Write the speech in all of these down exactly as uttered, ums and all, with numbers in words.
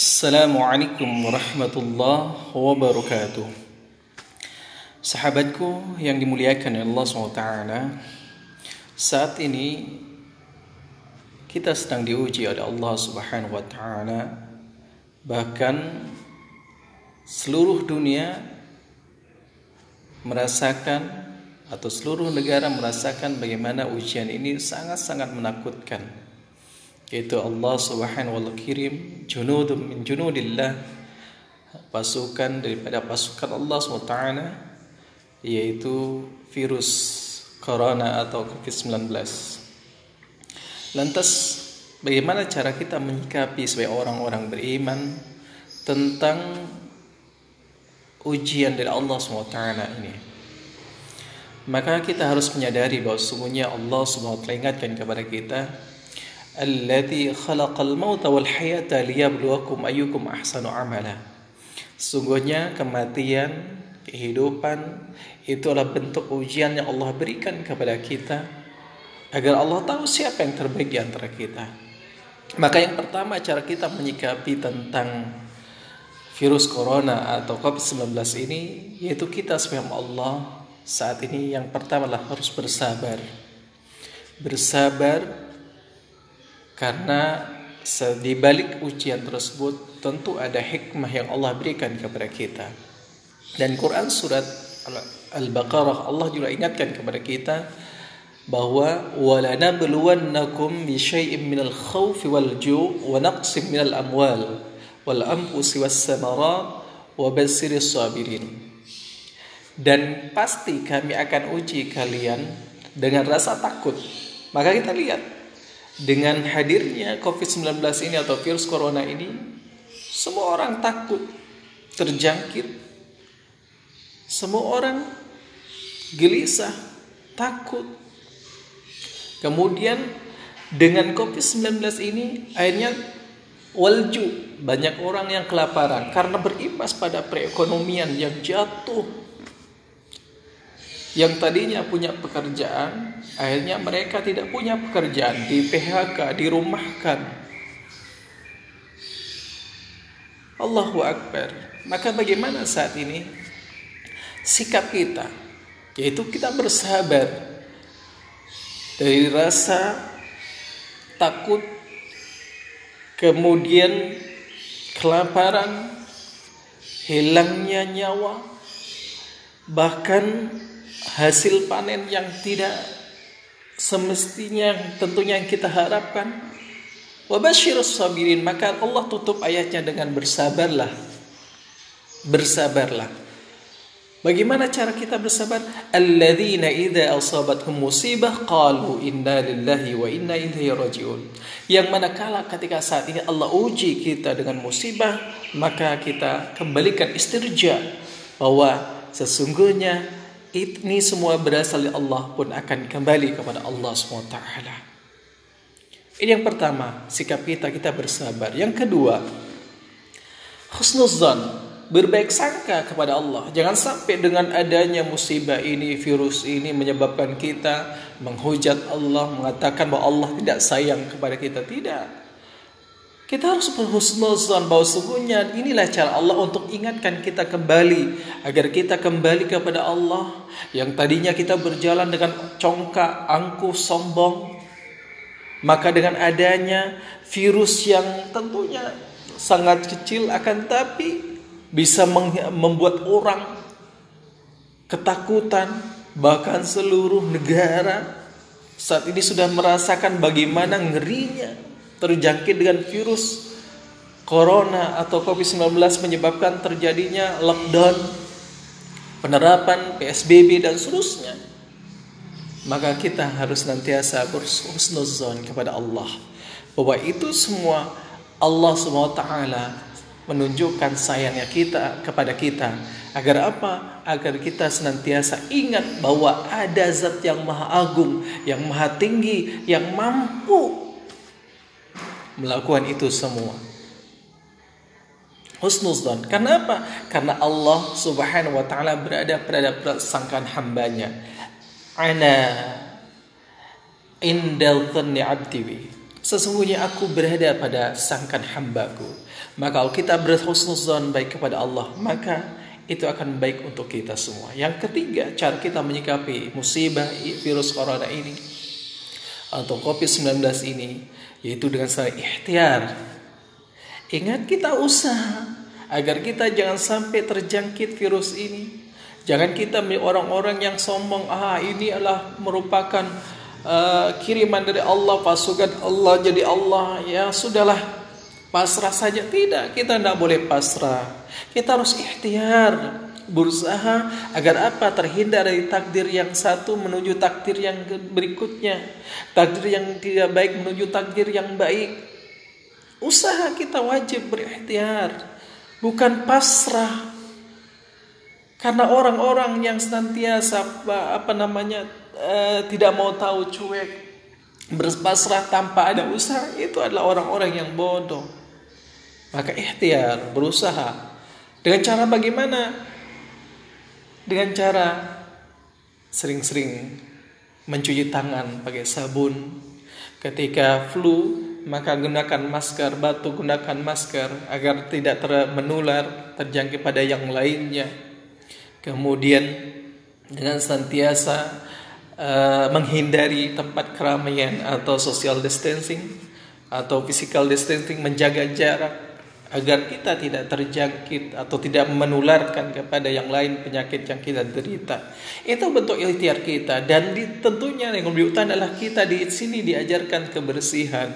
Assalamualaikum warahmatullahi wabarakatuh. Sahabatku yang dimuliakan Allah subhanahu wa taala, saat ini kita sedang diuji oleh Allah subhanahu wa taala. Bahkan seluruh dunia merasakan atau seluruh negara merasakan bagaimana ujian ini sangat-sangat menakutkan. Yaitu Allah subhanahu wa ta'ala kirim junudun min junudillah, pasukan daripada pasukan Allah subhanahu wa ta'ala, yaitu virus corona atau covid sembilan belas. Lantas bagaimana cara kita menyikapi sebagai orang-orang beriman tentang ujian dari Allah subhanahu wa ta'ala ini? Maka kita harus menyadari bahwa sesungguhnya Allah subhanahu wa ta'ala ingatkan kepada kita, Alladzi khalaqal mauta wal hayata liyabluwakum ayyukum ahsanu amala. Sungguhnya kematian, kehidupan itu adalah bentuk ujian yang Allah berikan kepada kita agar Allah tahu siapa yang terbaik di antara kita. Maka yang pertama cara kita menyikapi tentang virus corona atau covid sembilan belas ini yaitu kita sebagai Allah saat ini yang pertama adalah harus bersabar. Bersabar karena di balik ujian tersebut tentu ada hikmah yang Allah berikan kepada kita. Dan Quran surat Al-Baqarah Allah juga ingatkan kepada kita bahwa walanabluwannakum bisyai'im minal khaufi wal ju' wa naqsim minal amwal wal anfusi was samarat wa basyiris sabirin. Dan pasti kami akan uji kalian dengan rasa takut. Maka kita lihat dengan hadirnya covid sembilan belas ini atau virus corona ini, semua orang takut terjangkit. Semua orang gelisah, takut. Kemudian dengan covid sembilan belas ini akhirnya walju, banyak orang yang kelaparan karena berimbas pada perekonomian yang jatuh. Yang tadinya punya pekerjaan, akhirnya mereka tidak punya pekerjaan, di P H K, dirumahkan. Allahu Akbar. Maka bagaimana saat ini sikap kita? Yaitu kita bersabar dari rasa takut, kemudian kelaparan, hilangnya nyawa, bahkan hasil panen yang tidak semestinya tentunya yang kita harapkan. Wa basyirus sabirin. Maka Allah tutup ayatnya dengan bersabarlah. Bersabarlah. Bagaimana cara kita bersabar? Alladzina idza asabathum musibah qalu inna lillahi wa inna ilaihi raji'un. Yang manakala ketika saat ini Allah uji kita dengan musibah, maka kita kembalikan istirja bahwa sesungguhnya ini semua berasal dari Allah pun akan kembali kepada Allah subhanahu wa taala. Ini yang pertama, sikap kita, kita bersabar. Yang kedua, husnuzan, berbaik sangka kepada Allah. Jangan sampai dengan adanya musibah ini, virus ini menyebabkan kita menghujat Allah, mengatakan bahwa Allah tidak sayang kepada kita. Tidak. Kita harus berhusnuzan bahwa sesungguhnya inilah cara Allah untuk ingatkan kita kembali agar kita kembali kepada Allah yang tadinya kita berjalan dengan congkak, angkuh, sombong. Maka dengan adanya virus yang tentunya sangat kecil akan tapi bisa membuat orang ketakutan, bahkan seluruh negara saat ini sudah merasakan bagaimana ngerinya terjangkit dengan virus corona atau covid sembilan belas menyebabkan terjadinya lockdown, penerapan P S B B dan seterusnya. Maka kita harus nantiasa berhusnuzon kepada Allah bahwa itu semua Allah subhanahu wa taala menunjukkan sayangnya kita kepada kita. Agar apa? Agar kita senantiasa ingat bahwa ada zat yang maha agung, yang maha tinggi, yang mampu melakukan itu semua. Husnuzan. Karena apa? Karena Allah subhanahu wa ta'ala berada pada prasangkaan hambanya. Ana indal dhanni abdi. Sesungguhnya aku berada pada sangkan hambaku. Maka kalau kita berhusnuzan baik kepada Allah, maka itu akan baik untuk kita semua. Yang ketiga, cara kita menyikapi musibah virus corona ini atau covid sembilan belas ini, yaitu dengan secara ikhtiar. Ingat, kita usaha agar kita jangan sampai terjangkit virus ini. Jangan kita menjadi orang-orang yang sombong. Ah, ini adalah merupakan uh, kiriman dari Allah, pasukan Allah, jadi Allah. Ya sudahlah, pasrah saja. Tidak, kita tidak boleh pasrah. Kita harus ikhtiar, berusaha agar apa? Terhindar dari takdir yang satu menuju takdir yang berikutnya. Takdir yang tidak baik menuju takdir yang baik. Usaha kita wajib berikhtiar, bukan pasrah. Karena orang-orang yang senantiasa apa, apa namanya eh, tidak mau tahu, cuek, berpasrah tanpa ada usaha, itu adalah orang-orang yang bodoh. Maka ikhtiar, berusaha. Dengan cara bagaimana? Dengan cara sering-sering mencuci tangan pakai sabun. Ketika flu, maka gunakan masker. Batuk, gunakan masker agar tidak ter- menular, terjangkit pada yang lainnya. Kemudian dengan senantiasa uh, menghindari tempat keramaian atau social distancing atau physical distancing, menjaga jarak agar kita tidak terjangkit atau tidak menularkan kepada yang lain penyakit yang kita derita. Itu bentuk ikhtiar kita. Dan di, tentunya yang lebih utama adalah kita di sini diajarkan kebersihan.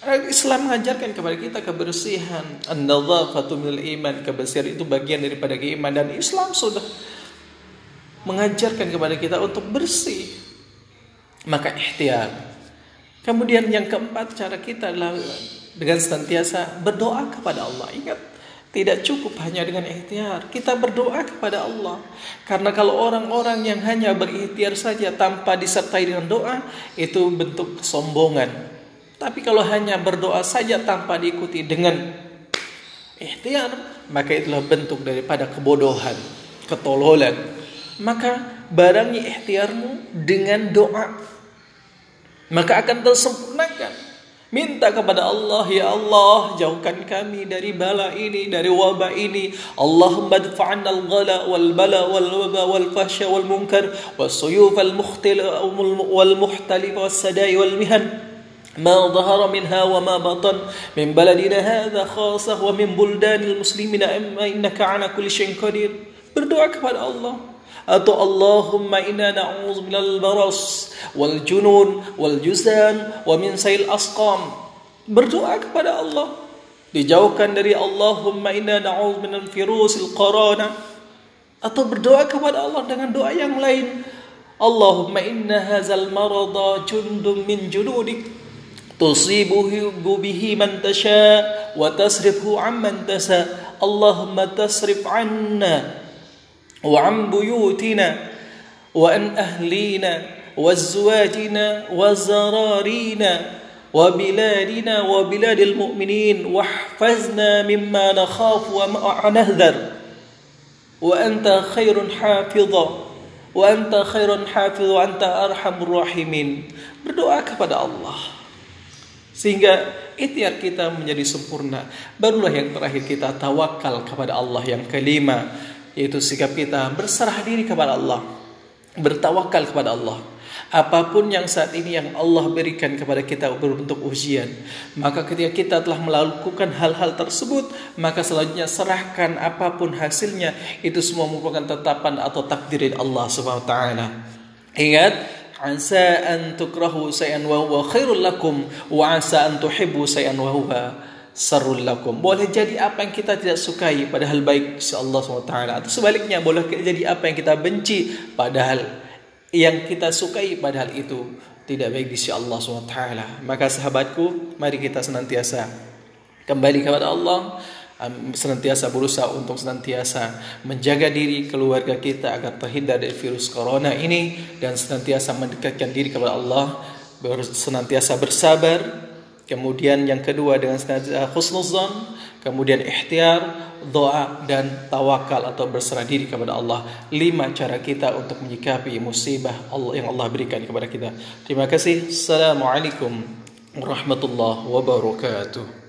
Islam mengajarkan kepada kita kebersihan. An-nadhafatu minal iman, kebersihan itu bagian daripada keimanan. Dan Islam sudah mengajarkan kepada kita untuk bersih. Maka ikhtiar. Kemudian yang keempat, cara kita adalah dengan senantiasa berdoa kepada Allah. Ingat, tidak cukup hanya dengan ikhtiar. Kita berdoa kepada Allah. Karena kalau orang-orang yang hanya berikhtiar saja tanpa disertai dengan doa, itu bentuk kesombongan. Tapi kalau hanya berdoa saja tanpa diikuti dengan ikhtiar, maka itulah bentuk daripada kebodohan, ketololan. Maka barengi ikhtiarmu dengan doa, maka akan tersempurnakan. Minta kepada Allah, ya Allah, jauhkan kami dari bala ini, dari wabah ini. Allahumma adfa'anna al-ghala wal-bala wal-waba wal-fahsya wal-munkar was-suyuf al-mukhtala wal-muhtalifa was-sadai wal-mihan ma dhahara minha wa ma batan min baladina hadha khasah wa min buldanil muslimina innaka 'ala kulli syai'in qadir. Berdoa kepada Allah. Atau Allahumma inna na'udzu minal baras wal junun wal juzan wa min sayil asqam. Berdoa kepada Allah, dijauhkan dari Allahumma inna na'udzu minal virusil corona. Atau berdoa kepada Allah dengan doa yang lain. Allahumma inna hazal marada jundum min junudik tusibuhu bihi man tasha wa tasrifhu amman tasha. Allahumma tasrif 'anna وعن بيوتنا وأن أهلينا وزواجنا وزرارينا وبلادنا وبلاد المؤمنين واحفظنا مما نخاف وما نهذر وأنت خير حافظا وأنت خير حافظ وأنت أرحم الراحمين. Berdoa kepada Allah sehingga ikhtiar kita menjadi sempurna. Barulah yang terakhir, kita tawakal kepada Allah. Yang kelima, yaitu sikap kita berserah diri kepada Allah, bertawakal kepada Allah. Apapun yang saat ini yang Allah berikan kepada kita berbentuk ujian, maka ketika kita telah melakukan hal-hal tersebut, maka selanjutnya serahkan apapun hasilnya. Itu semua merupakan tetapan atau takdir Allah Subhanahu wa taala. Ingat, asa an tukrahu sayan wa huwa khairul lakum wa asa an tuhibbu sayan wa huwa sarul lakum. Boleh jadi apa yang kita tidak sukai padahal baik insyaallah subhanahu wa taala, atau sebaliknya boleh jadi apa yang kita benci padahal yang kita sukai padahal itu tidak baik insyaallah subhanahu wa taala. Maka sahabatku, mari kita senantiasa kembali kepada Allah, senantiasa berusaha untuk senantiasa menjaga diri keluarga kita agar terhindar dari virus corona ini, dan senantiasa mendekatkan diri kepada Allah, senantiasa bersabar Kemudian yang kedua dengan senantiasa khusnuzan, kemudian ikhtiar, doa, dan tawakal atau berserah diri kepada Allah. Lima cara kita untuk menyikapi musibah Allah yang Allah berikan kepada kita. Terima kasih. Assalamualaikum warahmatullahi wabarakatuh.